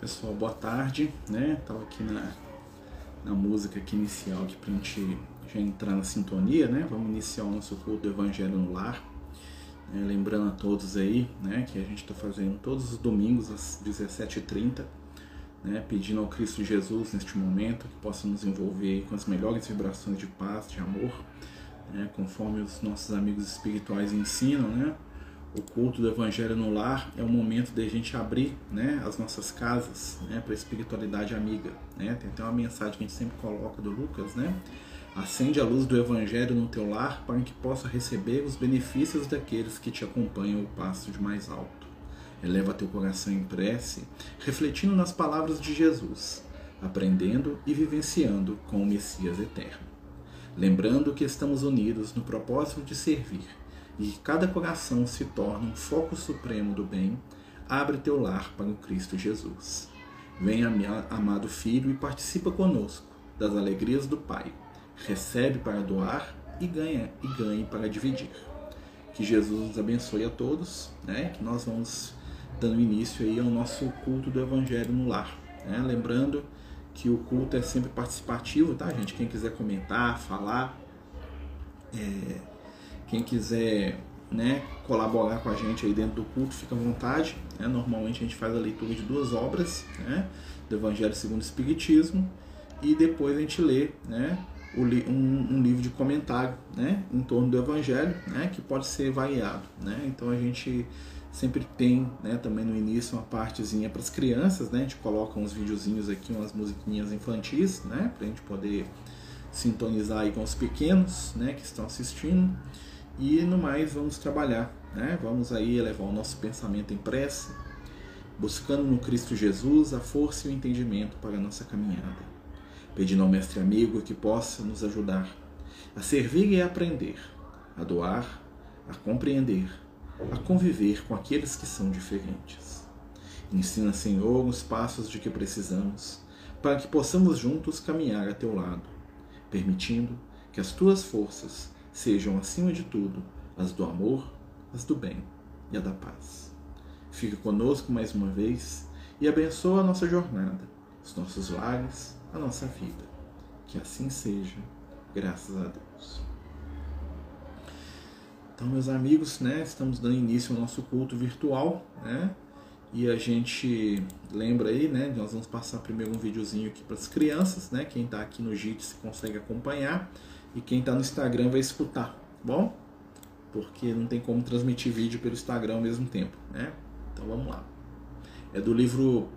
Pessoal, boa tarde, né? Estava aqui na música aqui inicial aqui para a gente já entrar na sintonia, né? Vamos iniciar o nosso culto do Evangelho no Lar. Lembrando a todos aí, né, que a gente está fazendo todos os domingos às 17h30, né, pedindo ao Cristo Jesus neste momento que possa nos envolver com as melhores vibrações de paz, de amor, né, conforme os nossos amigos espirituais ensinam, né? O culto do Evangelho no Lar é o momento de a gente abrir, né, as nossas casas, né, para a espiritualidade amiga, né? Tem até uma mensagem que a gente sempre coloca do Lucas, né? Acende a luz do Evangelho no teu lar para que possa receber os benefícios daqueles que te acompanham ao passo de mais alto. Eleva teu coração em prece, refletindo nas palavras de Jesus, aprendendo e vivenciando com o Messias eterno. Lembrando que estamos unidos no propósito de servir, e cada coração se torna um foco supremo do bem, abre teu lar para o Cristo Jesus. Venha, amado Filho, e participa conosco das alegrias do Pai. Recebe para doar e ganhe para dividir. Que Jesus nos abençoe a todos, né? Que nós vamos dando início aí ao nosso culto do Evangelho no Lar, né? Lembrando que o culto é sempre participativo, tá, gente? Quem quiser comentar, falar, quem quiser, né, colaborar com a gente aí dentro do culto, fica à vontade, né? Normalmente a gente faz a leitura de duas obras, né, do Evangelho segundo o Espiritismo, e depois a gente lê, né, um livro de comentário, né, em torno do Evangelho, né, que pode ser variado, né? Então a gente sempre tem, né, também no início uma partezinha para as crianças, né? A gente coloca uns videozinhos aqui, umas musiquinhas infantis, né, para a gente poder sintonizar aí com os pequenos, né, que estão assistindo. E no mais vamos trabalhar, né? Vamos aí elevar o nosso pensamento em prece, buscando no Cristo Jesus a força e o entendimento para a nossa caminhada. Pedindo ao Mestre Amigo que possa nos ajudar a servir e a aprender, a doar, a compreender, a conviver com aqueles que são diferentes. Ensina, Senhor, os passos de que precisamos para que possamos juntos caminhar a teu lado, permitindo que as tuas forças sejam, acima de tudo, as do amor, as do bem e a da paz. Fica conosco mais uma vez e abençoa a nossa jornada, os nossos lares, a nossa vida. Que assim seja, graças a Deus. Então, meus amigos, né, estamos dando início ao nosso culto virtual, né? E a gente lembra aí, né, nós vamos passar primeiro um videozinho aqui para as crianças, né? Quem está aqui no JIT consegue acompanhar e quem está no Instagram vai escutar, tá bom? Porque não tem como transmitir vídeo pelo Instagram ao mesmo tempo, né? Então vamos lá. É do livro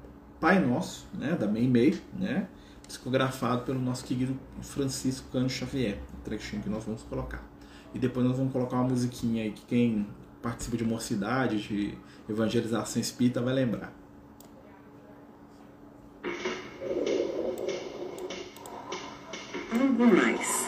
Pai Nosso, né, da Mamom, né? Psicografado pelo nosso querido Francisco Cândido Xavier, o trechinho que nós vamos colocar. E depois nós vamos colocar uma musiquinha aí que quem participa de mocidade, de evangelização espírita, vai lembrar. Algo mais.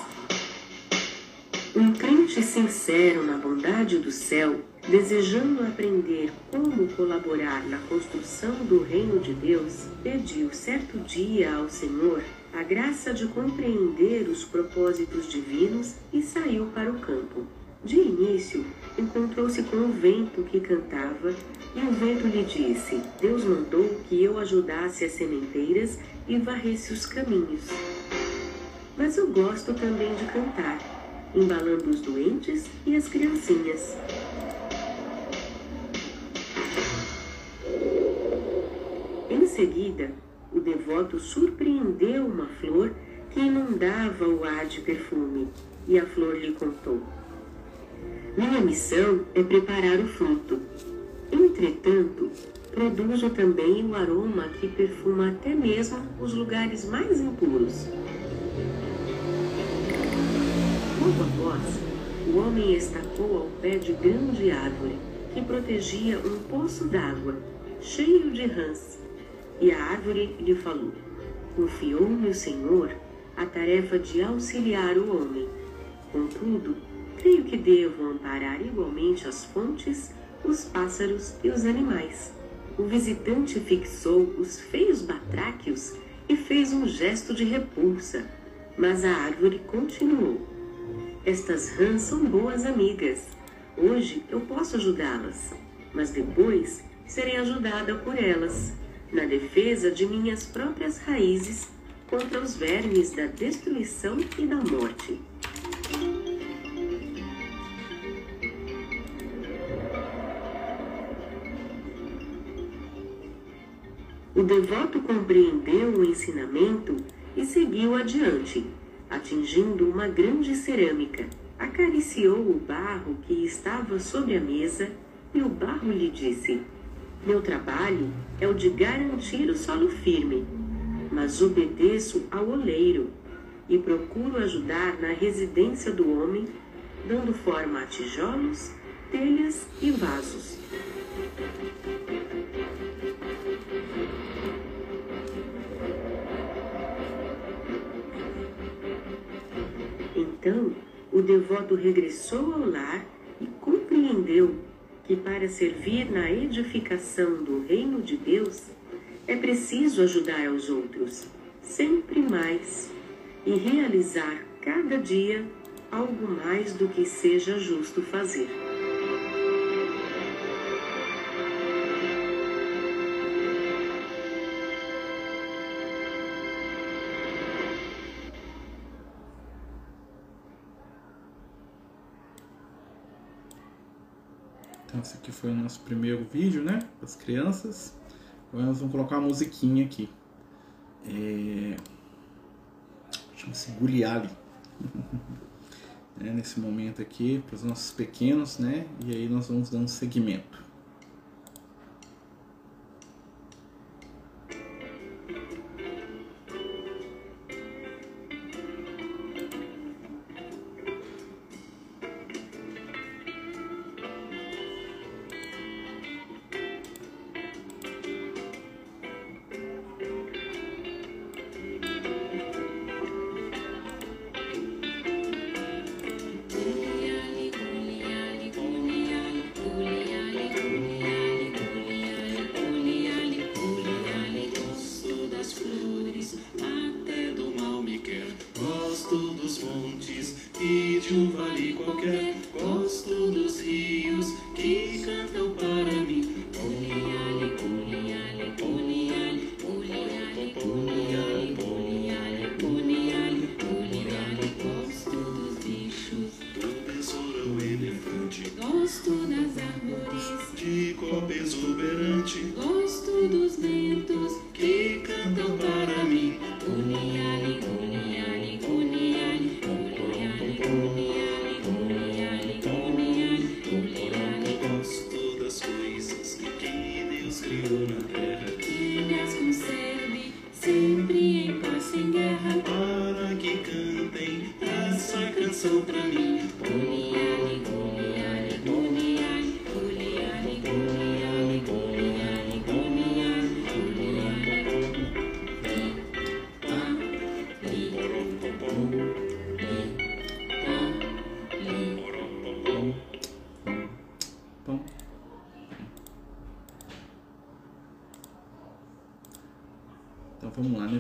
Um crente sincero na bondade do céu, desejando aprender como colaborar na construção do reino de Deus, pediu certo dia ao Senhor a graça de compreender os propósitos divinos e saiu para o campo. De início, encontrou-se com o vento que cantava, e o vento lhe disse: Deus mandou que eu ajudasse as sementeiras e varresse os caminhos. Mas eu gosto também de cantar, embalando os doentes e as criancinhas. Em seguida, o devoto surpreendeu uma flor que inundava o ar de perfume, e a flor lhe contou: Minha missão é preparar o fruto. Entretanto, produzo também o aroma que perfuma até mesmo os lugares mais impuros. Logo após, o homem estacou ao pé de grande árvore que protegia um poço d'água cheio de rãs. E a árvore lhe falou: Confiou-me o Senhor a tarefa de auxiliar o homem. Contudo, creio que devo amparar igualmente as fontes, os pássaros e os animais. O visitante fixou os feios batráquios e fez um gesto de repulsa, mas a árvore continuou: Estas rãs são boas amigas. Hoje eu posso ajudá-las, mas depois serei ajudada por elas. na defesa de minhas próprias raízes contra os vermes da destruição e da morte. O devoto compreendeu o ensinamento e seguiu adiante, atingindo uma grande cerâmica. Acariciou o barro que estava sobre a mesa e o barro lhe disse: meu trabalho é o de garantir o solo firme, mas obedeço ao oleiro e procuro ajudar na residência do homem, dando forma a tijolos, telhas e vasos. Então, o devoto regressou ao lar e compreendeu que para servir na edificação do reino de Deus, é preciso ajudar aos outros, sempre mais, e realizar cada dia algo mais do que seja justo fazer. Esse aqui foi o nosso primeiro vídeo, né, para as crianças. Agora nós vamos colocar uma musiquinha aqui. Chama-se Guliali. Nesse momento aqui, para os nossos pequenos, né, e aí nós vamos dar um segmento.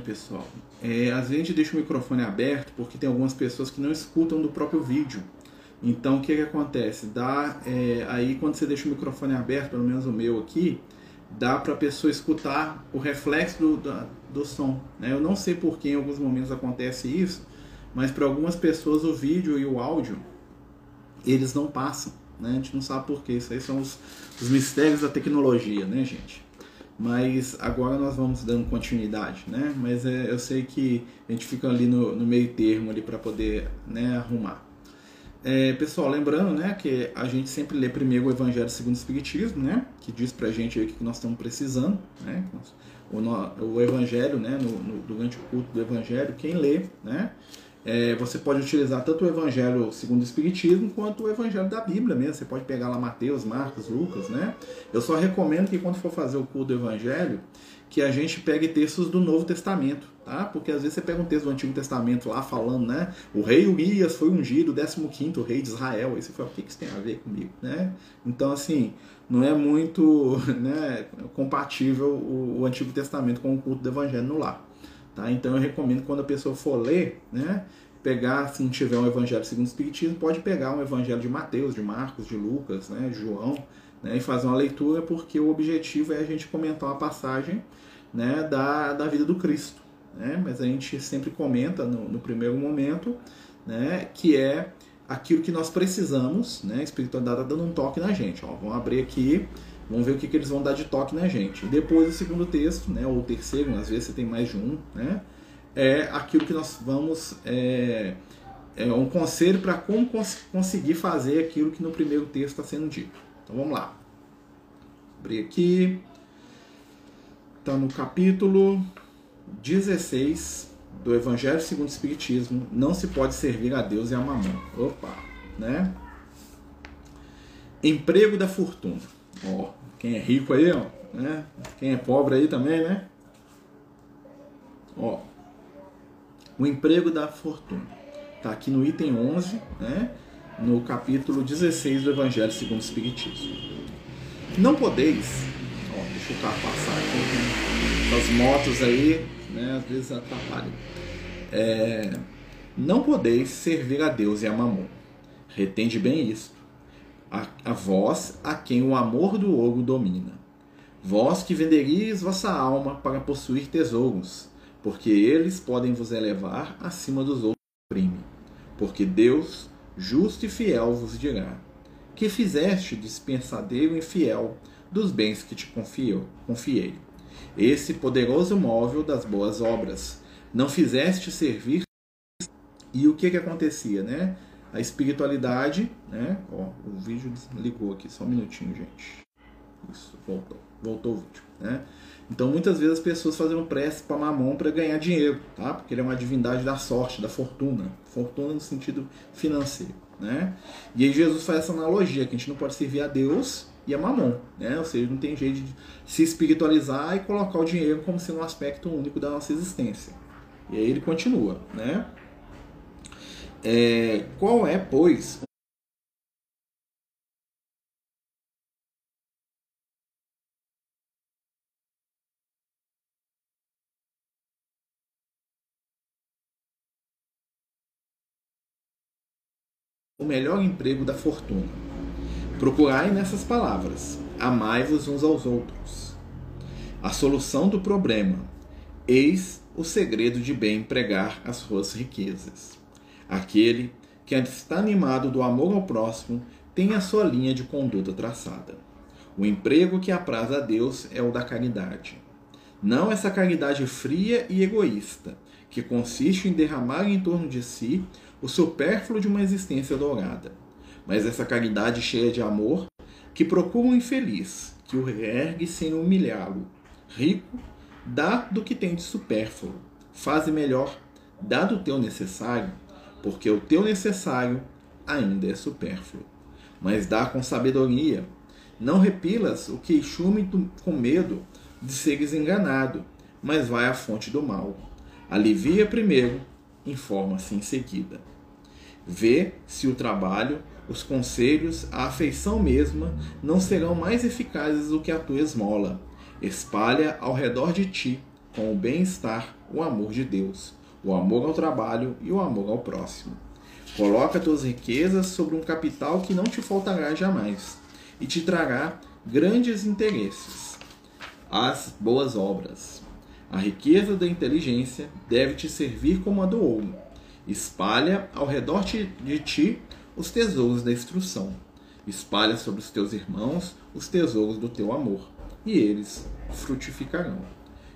Pessoal, às vezes a gente deixa o microfone aberto porque tem algumas pessoas que não escutam do próprio vídeo. Então o que acontece? Aí quando você deixa o microfone aberto, pelo menos o meu aqui, dá para a pessoa escutar o reflexo do som, né? Eu não sei por que em alguns momentos acontece isso, mas para algumas pessoas o vídeo e o áudio eles não passam, né? A gente não sabe por que. Isso aí são os mistérios da tecnologia, né, gente? Mas agora nós vamos dando continuidade, né? Mas eu sei que a gente fica ali no meio termo ali para poder, né, arrumar. Pessoal, lembrando, né, que a gente sempre lê primeiro o Evangelho segundo o Espiritismo, né? Que diz pra gente aí o que nós estamos precisando, né? O Evangelho, né? Durante o culto do Evangelho, quem lê, né? Você pode utilizar tanto o Evangelho segundo o Espiritismo quanto o Evangelho da Bíblia mesmo. Você pode pegar lá Mateus, Marcos, Lucas, né? Eu só recomendo que quando for fazer o culto do Evangelho, que a gente pegue textos do Novo Testamento, tá? Porque às vezes você pega um texto do Antigo Testamento lá falando, né? O rei Urias foi ungido, 15º rei de Israel. Aí você fala, o que isso tem a ver comigo, né? Então, assim, não é muito, né, compatível o Antigo Testamento com o culto do Evangelho no lar. Tá? Então eu recomendo que quando a pessoa for ler, né, pegar, se não tiver um Evangelho segundo o Espiritismo, pode pegar um Evangelho de Mateus, de Marcos, de Lucas, né, de João, né, e fazer uma leitura, porque o objetivo é a gente comentar uma passagem né, da vida do Cristo, né? Mas a gente sempre comenta no primeiro momento, né, que é aquilo que nós precisamos, né? A espiritualidade está dando um toque na gente, ó, vamos abrir aqui, vamos ver o que eles vão dar de toque na gente. E depois o segundo texto, né, ou o terceiro, às vezes você tem mais de um, né, é aquilo que nós vamos... É um conselho para como conseguir fazer aquilo que no primeiro texto está sendo dito. Então vamos lá. Abri aqui. Está no capítulo 16 do Evangelho segundo o Espiritismo. Não se pode servir a Deus e a Mamom. Opa, né? Emprego da fortuna. Ó, quem é rico aí, ó, né? Quem é pobre aí também, né? Ó, o emprego da fortuna. Está aqui no item 11, né, no capítulo 16 do Evangelho segundo o Espiritismo. Não podeis... Ó, deixa o carro passar aqui, né, as motos aí, né, às vezes atrapalham. Não podeis servir a Deus e a Mamom. Retende bem isto. A vós, a quem o amor do ouro domina. Vós que venderíeis vossa alma para possuir tesouros, porque eles podem vos elevar acima dos outros que oprimem. Porque Deus, justo e fiel, vos dirá: que fizeste dispensadeiro e fiel dos bens que te confiei. Esse poderoso móvel das boas obras, não fizeste servir. E o que acontecia, né? A espiritualidade, né? Ó, o vídeo desligou aqui, só um minutinho, gente. Isso, voltou o vídeo, né? Então muitas vezes as pessoas fazem um prece para Mamom para ganhar dinheiro, tá? Porque ele é uma divindade da sorte, da fortuna. Fortuna no sentido financeiro, né? E aí Jesus faz essa analogia, que a gente não pode servir a Deus e a Mamom, né? Ou seja, não tem jeito de se espiritualizar e colocar o dinheiro como sendo um aspecto único da nossa existência. E aí ele continua, né? Qual é, pois... o melhor emprego da fortuna? Procurai nessas palavras: amai-vos uns aos outros. A solução do problema. Eis o segredo de bem empregar as suas riquezas. Aquele que está animado do amor ao próximo tem a sua linha de conduta traçada. O emprego que apraz a Deus é o da caridade. Não essa caridade fria e egoísta, que consiste em derramar em torno de si o supérfluo de uma existência dourada, mas essa caridade cheia de amor, que procura um infeliz, que o reergue sem humilhá-lo. Rico, dá do que tem de supérfluo, faze melhor, dá do teu necessário, porque o teu necessário ainda é supérfluo. Mas dá com sabedoria, não repilas o queixume com medo de seres enganado, mas vai à fonte do mal. Alivia primeiro, informa-se em seguida. Vê se o trabalho, os conselhos, a afeição mesma não serão mais eficazes do que a tua esmola. Espalha ao redor de ti, com o bem-estar, o amor de Deus, o amor ao trabalho e o amor ao próximo. Coloca tuas riquezas sobre um capital que não te faltará jamais e te trará grandes interesses. As boas obras. A riqueza da inteligência deve te servir como a do ouro. Espalha ao redor de ti os tesouros da instrução. Espalha sobre os teus irmãos os tesouros do teu amor, e eles frutificarão.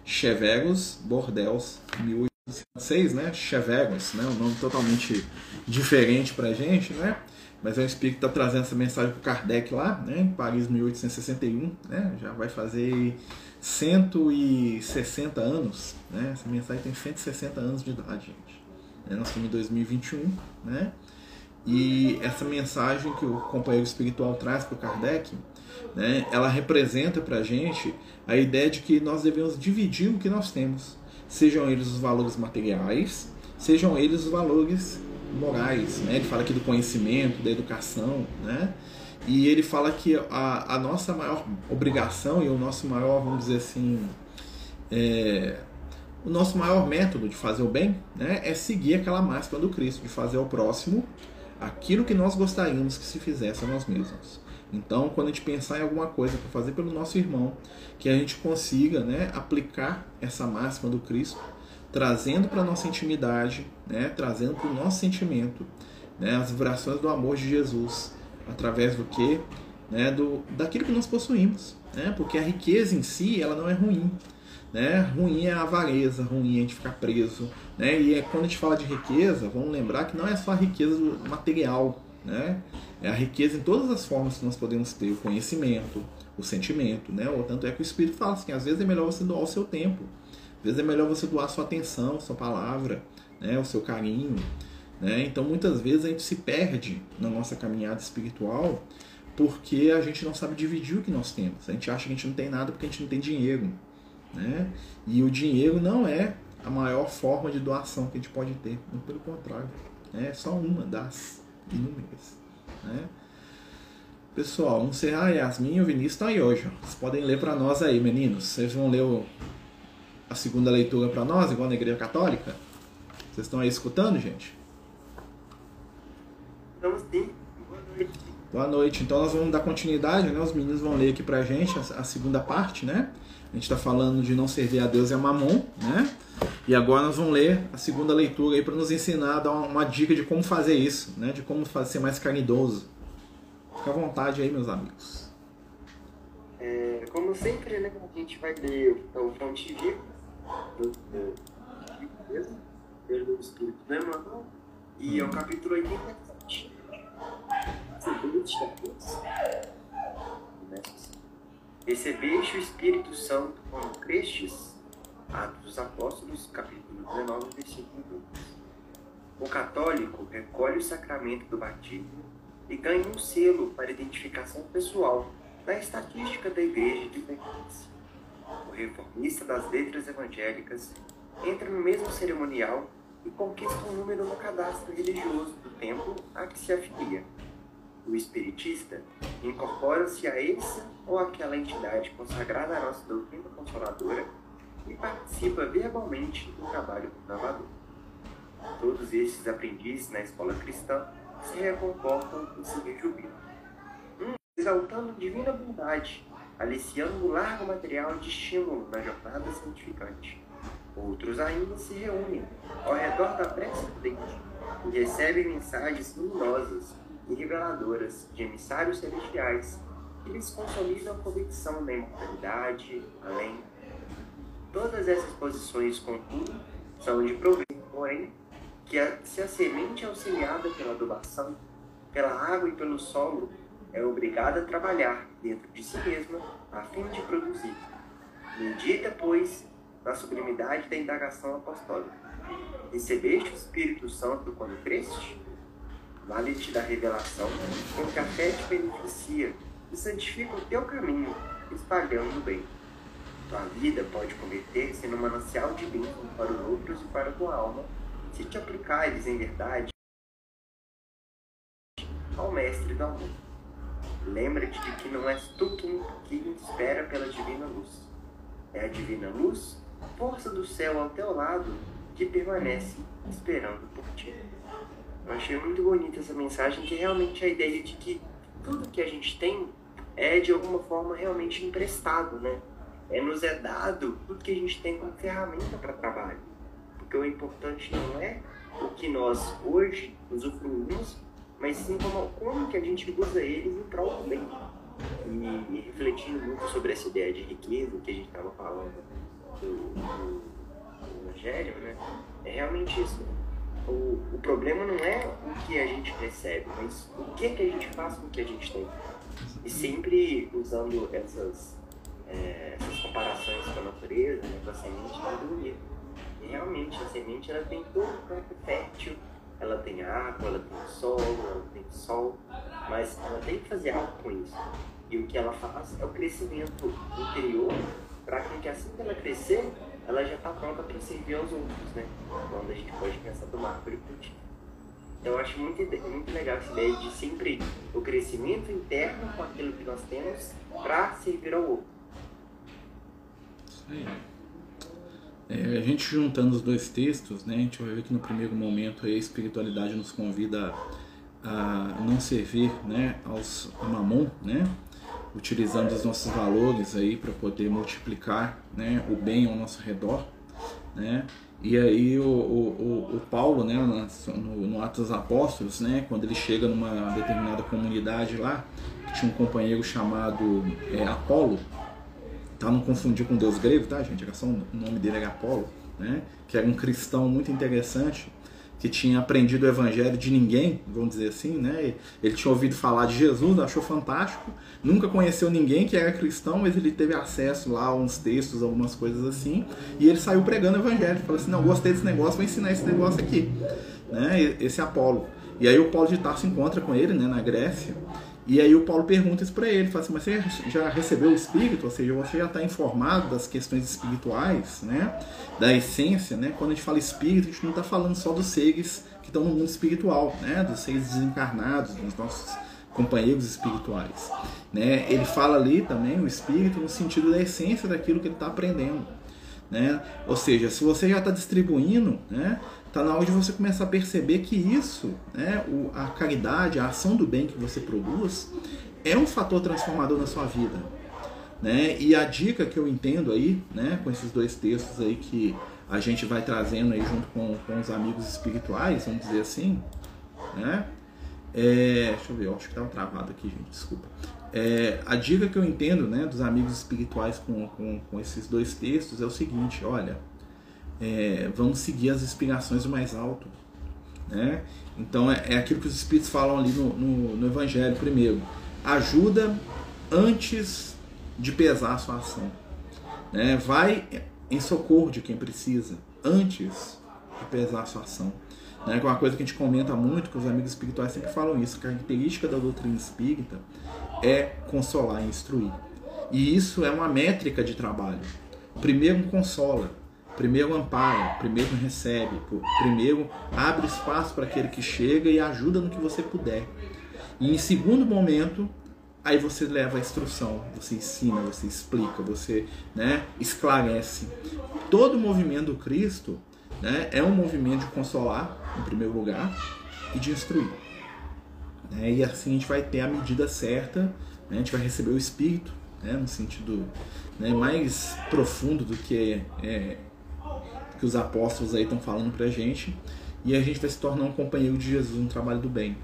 Chevegos, Bordeaux, 1806, né? Chevegos, né? Um nome totalmente diferente pra gente, né? Mas é um espírito que está trazendo essa mensagem para o Kardec lá, né? Em Paris, 1861, né? Já vai fazer 160 anos, né? Essa mensagem tem 160 anos de idade, gente. Nós estamos em 2021, né? E essa mensagem que o companheiro espiritual traz para o Kardec, né? Ela representa para a gente a ideia de que nós devemos dividir o que nós temos, sejam eles os valores materiais, sejam eles os valores morais, né? Ele fala aqui do conhecimento, da educação, né? E ele fala que a nossa maior obrigação e o nosso maior, vamos dizer assim, o nosso maior método de fazer o bem, né, é seguir aquela máxima do Cristo, de fazer ao próximo aquilo que nós gostaríamos que se fizesse a nós mesmos. Então, quando a gente pensar em alguma coisa para fazer pelo nosso irmão, que a gente consiga, né, aplicar essa máxima do Cristo, trazendo para a nossa intimidade, né, trazendo para o nosso sentimento, né, as vibrações do amor de Jesus, através do quê? Né, daquilo que nós possuímos, né? Porque a riqueza em si, ela não é ruim, né? Ruim é a avareza, ruim é a gente ficar preso, né? E quando a gente fala de riqueza, vamos lembrar que não é só a riqueza material, né? É a riqueza em todas as formas que nós podemos ter, o conhecimento, o sentimento, né? Tanto é que o Espírito fala assim, às vezes é melhor você doar o seu tempo, às vezes é melhor você doar sua atenção, sua palavra, né? O seu carinho, né? Então muitas vezes a gente se perde na nossa caminhada espiritual, porque a gente não sabe dividir o que nós temos. A gente acha que a gente não tem nada porque a gente não tem dinheiro, né? E o dinheiro não é a maior forma de doação que a gente pode ter. Muito pelo contrário. É só uma das inúmeras, né? Pessoal, não sei, a Yasmin e o Vinícius estão aí hoje. Vocês podem ler para nós aí, meninos. Vocês vão ler a segunda leitura para nós, igual na Igreja Católica? Vocês estão aí escutando, gente? Vamos sim. Boa noite. Boa noite. Então nós vamos dar continuidade, né? Os meninos vão ler aqui pra gente a segunda parte, né? A gente tá falando de não servir a Deus e a Mamom, né? E agora nós vamos ler a segunda leitura aí para nos ensinar, dar uma dica de como fazer isso, né? De como ser mais caridoso. Fica à vontade aí, meus amigos. É, como sempre, né? A gente vai ler o Fonte Viva, do Espírito, né, Mamom? E é o capítulo 87. Recebeste o Espírito Santo como crestes. Atos dos Apóstolos, capítulo 19, versículo 2. O católico recolhe o sacramento do batismo e ganha um selo para identificação pessoal na estatística da Igreja de Pertence. O reformista das letras evangélicas entra no mesmo cerimonial e conquista um número no cadastro religioso do templo a que se afilia. O espiritista incorpora-se a esse ou àquela entidade consagrada à nossa doutrina consoladora e participa verbalmente do trabalho renovador. Todos estes aprendizes na escola cristã se reconfortam e se rejubilam. Exaltando divina bondade, aliciando um largo material de estímulo na jornada santificante. Outros ainda se reúnem ao redor da prece ardente e recebem mensagens luminosas e reveladoras de emissários celestiais que lhes consolidam a convicção da imortalidade além. Todas essas posições, contudo, são de proveito, porém, que se a semente auxiliada pela adubação, pela água e pelo solo é obrigada a trabalhar dentro de si mesma a fim de produzir. Medita, pois, na sublimidade da indagação apostólica. Recebeste o Espírito Santo quando creste? Vale-te da revelação, com que a fé te beneficia e santifica o teu caminho, espalhando o bem. Tua vida pode converter-se num manancial de bênção para os outros e para a tua alma, se te aplicares em verdade ao Mestre do Amor. Lembra-te de que não és tu quem espera pela divina luz. É a divina luz, força do céu ao teu lado, que permanece esperando por ti. Eu achei muito bonita essa mensagem, que realmente a ideia de que tudo que a gente tem é de alguma forma realmente emprestado, né? Nos é dado tudo que a gente tem como ferramenta para trabalho. Porque o importante não é o que nós hoje usufruímos, mas sim como que a gente usa eles em prol do bem. E refletindo muito sobre essa ideia de riqueza que a gente estava falando do Evangelho, né? É realmente isso. O problema não é o que a gente recebe, mas o que a gente faz com o que a gente tem. E sempre usando essas comparações com a natureza, né, com a semente, ela é bonita. E realmente, a semente ela tem todo o campo fértil, ela tem água, ela tem solo, ela tem sol, mas ela tem que fazer algo com isso. E o que ela faz é o crescimento interior, para que assim que ela crescer, ela já está pronta para servir aos outros, né? Quando a gente pode pensar do macro e cultivo. Então eu acho muito legal essa ideia de sempre o crescimento interno com aquilo que nós temos para servir ao outro. Isso aí. A gente juntando os dois textos, né, a gente vai ver que no primeiro momento aí, a espiritualidade nos convida a não servir, né, aos Mamom, né, utilizando os nossos valores aí para poder multiplicar, né, o bem ao nosso redor, né? E aí o Paulo, né, no Atos dos Apóstolos, né, quando ele chega numa determinada comunidade lá, que tinha um companheiro chamado Apolo, tá? Não confundir com Deus grego, tá, gente? Era só o nome dele era Apolo, né? Que era um cristão muito interessante, que tinha aprendido o evangelho de ninguém, vamos dizer assim, né? Ele tinha ouvido falar de Jesus, achou fantástico, nunca conheceu ninguém que era cristão, mas ele teve acesso lá a uns textos, algumas coisas assim, e ele saiu pregando o evangelho, falou assim, não, gostei desse negócio, vou ensinar esse negócio aqui, né? Esse Apolo. E aí o Paulo de Tarso encontra com ele, né, na Grécia, e aí o Paulo pergunta isso para ele, fala assim, mas você já recebeu o Espírito? Ou seja, você já está informado das questões espirituais, né? Da essência, né? Quando a gente fala Espírito, a gente não está falando só dos seres que estão no mundo espiritual, né? Dos seres desencarnados, dos nossos companheiros espirituais, né? Ele fala ali também o Espírito no sentido da essência daquilo que ele está aprendendo, né? Ou seja, se você já está distribuindo, né? Está na hora de você começar a perceber que isso, né, a caridade, a ação do bem que você produz, é um fator transformador na sua vida, né? E a dica que eu entendo aí, né, com esses dois textos aí que a gente vai trazendo aí junto com os amigos espirituais, vamos dizer assim, né? Deixa eu ver, acho que estava travado aqui, gente, desculpa. A dica que eu entendo, né, dos amigos espirituais com esses dois textos é o seguinte, olha... vamos seguir as inspirações do mais alto, né? Então é aquilo que os Espíritos falam ali no Evangelho primeiro. Ajuda antes de pesar a sua ação, né? Vai em socorro de quem precisa antes de pesar a sua ação, né? Que é uma coisa que a gente comenta muito, que os amigos espirituais sempre falam isso. A característica da doutrina espírita é consolar e instruir. E isso é uma métrica de trabalho. Primeiro consola, primeiro ampara, primeiro recebe, primeiro abre espaço para aquele que chega e ajuda no que você puder. E em segundo momento, aí você leva a instrução, você ensina, você explica, você, né, esclarece. Todo o movimento do Cristo, né, é um movimento de consolar, em primeiro lugar, e de instruir, né? E assim a gente vai ter a medida certa, né? A gente vai receber o Espírito, né, no sentido, né, mais profundo do que que os apóstolos aí estão falando pra gente, e a gente vai se tornar um companheiro de Jesus no trabalho do bem,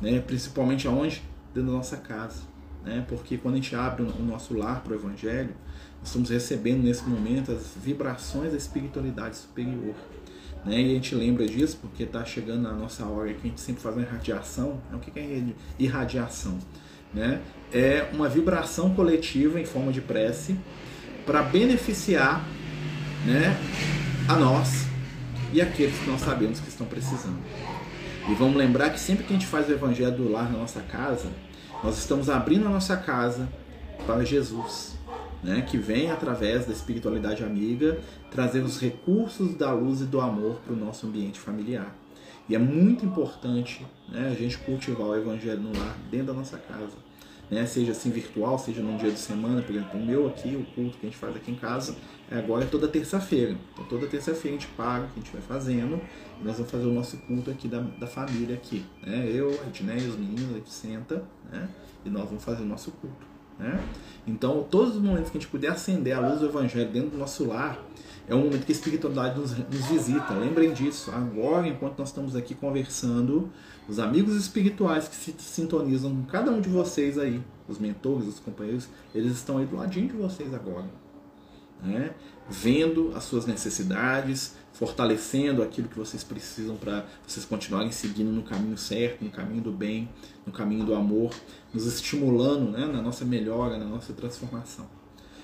né? Principalmente aonde? Dentro da nossa casa, né? Porque quando a gente abre o nosso lar pro Evangelho, nós estamos recebendo nesse momento as vibrações da espiritualidade superior, né? E a gente lembra disso porque tá chegando a nossa hora que a gente sempre faz uma irradiação. O que é irradiação? Né? É uma vibração coletiva em forma de prece para beneficiar, né, a nós e aqueles que nós sabemos que estão precisando. E vamos lembrar que sempre que a gente faz o Evangelho do lar na nossa casa, nós estamos abrindo a nossa casa para Jesus, né, que vem através da espiritualidade amiga trazer os recursos da luz e do amor para o nosso ambiente familiar. E é muito importante, né, a gente cultivar o Evangelho no lar dentro da nossa casa, né, seja assim virtual, seja num dia de semana. Por exemplo, o meu aqui, o culto que a gente faz aqui em casa, agora é toda terça-feira. Então toda terça-feira a gente paga, que a gente vai fazendo, e nós vamos fazer o nosso culto aqui da família aqui, né? Eu, a Edneia, os meninos, a gente senta, né, e nós vamos fazer o nosso culto, né? Então todos os momentos que a gente puder acender a luz do Evangelho dentro do nosso lar, é um momento que a espiritualidade nos visita. Lembrem disso. Agora, enquanto nós estamos aqui conversando, os amigos espirituais que se sintonizam com cada um de vocês aí, os mentores, os companheiros, eles estão aí do ladinho de vocês agora, né? Vendo as suas necessidades, fortalecendo aquilo que vocês precisam para vocês continuarem seguindo no caminho certo, no caminho do bem, no caminho do amor, nos estimulando, né, na nossa melhora, na nossa transformação.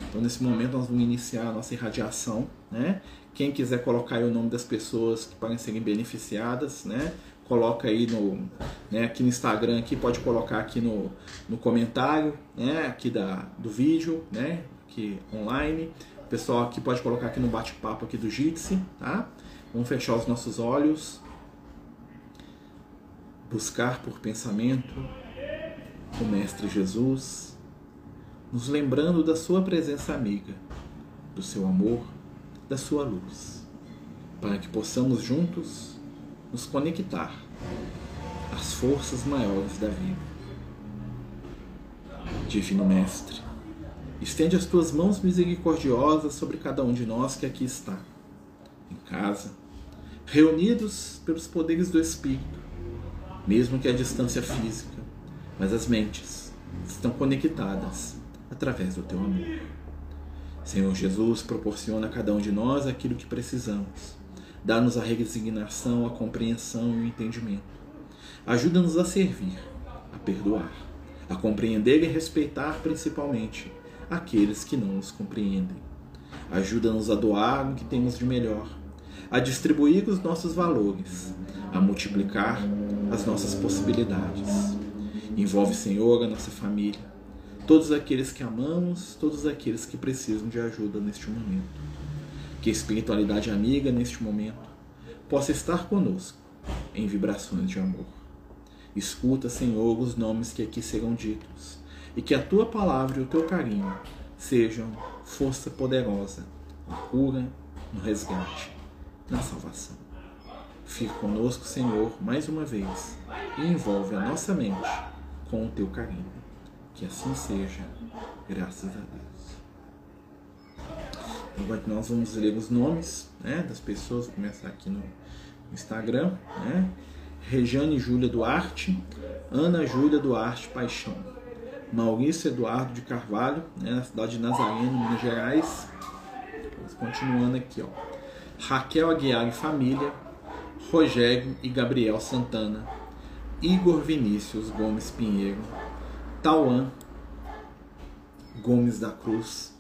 Então, nesse momento, nós vamos iniciar a nossa irradiação, né? Quem quiser colocar aí o nome das pessoas que podem serem beneficiadas, né, coloca aí no, né, aqui no Instagram, aqui, pode colocar aqui no comentário, né, aqui do vídeo, né, aqui online. O pessoal aqui pode colocar aqui no bate-papo aqui do Jitsi, tá? Vamos fechar os nossos olhos. Buscar por pensamento o Mestre Jesus, nos lembrando da sua presença amiga, do seu amor, da sua luz, para que possamos juntos nos conectar à as forças maiores da vida. Divino Mestre, estende as tuas mãos misericordiosas sobre cada um de nós que aqui está, em casa, reunidos pelos poderes do Espírito, mesmo que a distância física, mas as mentes estão conectadas através do teu amor. Senhor Jesus, proporciona a cada um de nós aquilo que precisamos. Dá-nos a resignação, a compreensão e o entendimento. Ajuda-nos a servir, a perdoar, a compreender e respeitar principalmente aqueles que não nos compreendem. Ajuda-nos a doar o que temos de melhor, a distribuir os nossos valores, a multiplicar as nossas possibilidades. Envolve, Senhor, a nossa família, todos aqueles que amamos, todos aqueles que precisam de ajuda neste momento. Que a espiritualidade amiga neste momento possa estar conosco em vibrações de amor. Escuta, Senhor, os nomes que aqui serão ditos e que a Tua palavra e o Teu carinho sejam força poderosa na cura, no resgate, na salvação. Fica conosco, Senhor, mais uma vez e envolve a nossa mente com o Teu carinho. Que assim seja, graças a Deus. Agora que nós vamos ler os nomes, das pessoas, vou começar aqui no Instagram, Rejane Júlia Duarte, Ana Júlia Duarte Paixão, Maurício Eduardo de Carvalho, na cidade de Nazareno, Minas Gerais. Vamos continuando aqui, Raquel Aguiar e família, Rogério e Gabriel Santana, Igor Vinícius Gomes Pinheiro, Tauan Gomes da Cruz,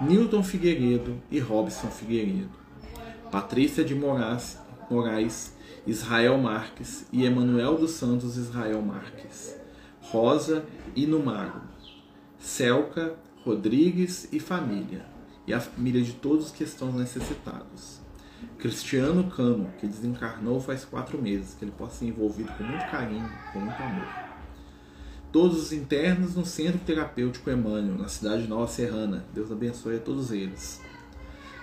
Newton Figueiredo e Robson Figueiredo, Patrícia de Moraes, Israel Marques e Emanuel dos Santos Israel Marques, Rosa e Numago, Celca Rodrigues e família, e a família de todos que estão necessitados. Cristiano Cano, que desencarnou faz 4 meses, que ele possa ser envolvido com muito carinho, com muito amor. Todos os internos no Centro Terapêutico Emmanuel, na cidade Nova Serrana, Deus abençoe a todos eles.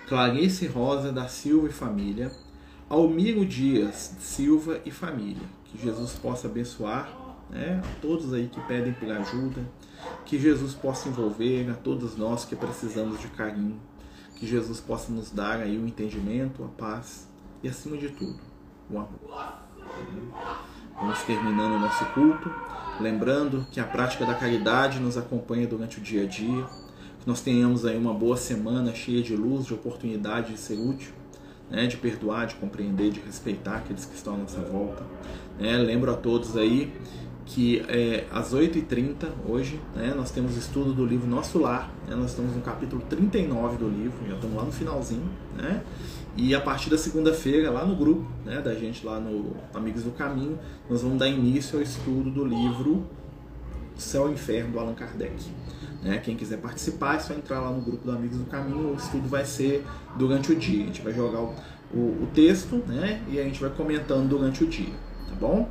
Clarice Rosa da Silva e família, Almiro Dias Silva e família, que Jesus possa abençoar a todos aí que pedem por ajuda, que Jesus possa envolver a todos nós que precisamos de carinho, que Jesus possa nos dar aí o entendimento, a paz e, acima de tudo, o amor. Vamos terminando o nosso culto, lembrando que a prática da caridade nos acompanha durante o dia a dia, que nós tenhamos aí uma boa semana cheia de luz, de oportunidade de ser útil, de perdoar, de compreender, de respeitar aqueles que estão à nossa volta. Lembro a todos aí que às 8h30 hoje nós temos estudo do livro Nosso Lar, nós estamos no capítulo 39 do livro, já estamos lá no finalzinho, e a partir da segunda-feira lá no grupo da gente lá no Amigos do Caminho, nós vamos dar início ao estudo do livro Céu e Inferno do Allan Kardec. Quem quiser participar é só entrar lá no grupo do Amigos do Caminho. O estudo vai ser durante o dia. A gente vai jogar o texto e a gente vai comentando durante o dia, tá bom?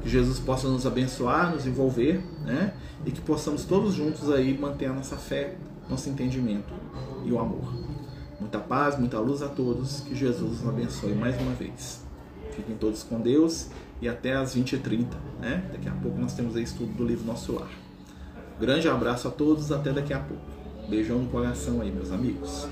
Que Jesus possa nos abençoar, nos envolver e que possamos todos juntos aí manter a nossa fé, nosso entendimento e o amor. Muita paz, muita luz a todos. Que Jesus nos abençoe mais uma vez. Fiquem todos com Deus e até às 20h30. Daqui a pouco nós temos aí estudo do livro Nosso Lar. Grande abraço a todos, até daqui a pouco. Beijão no coração aí, meus amigos.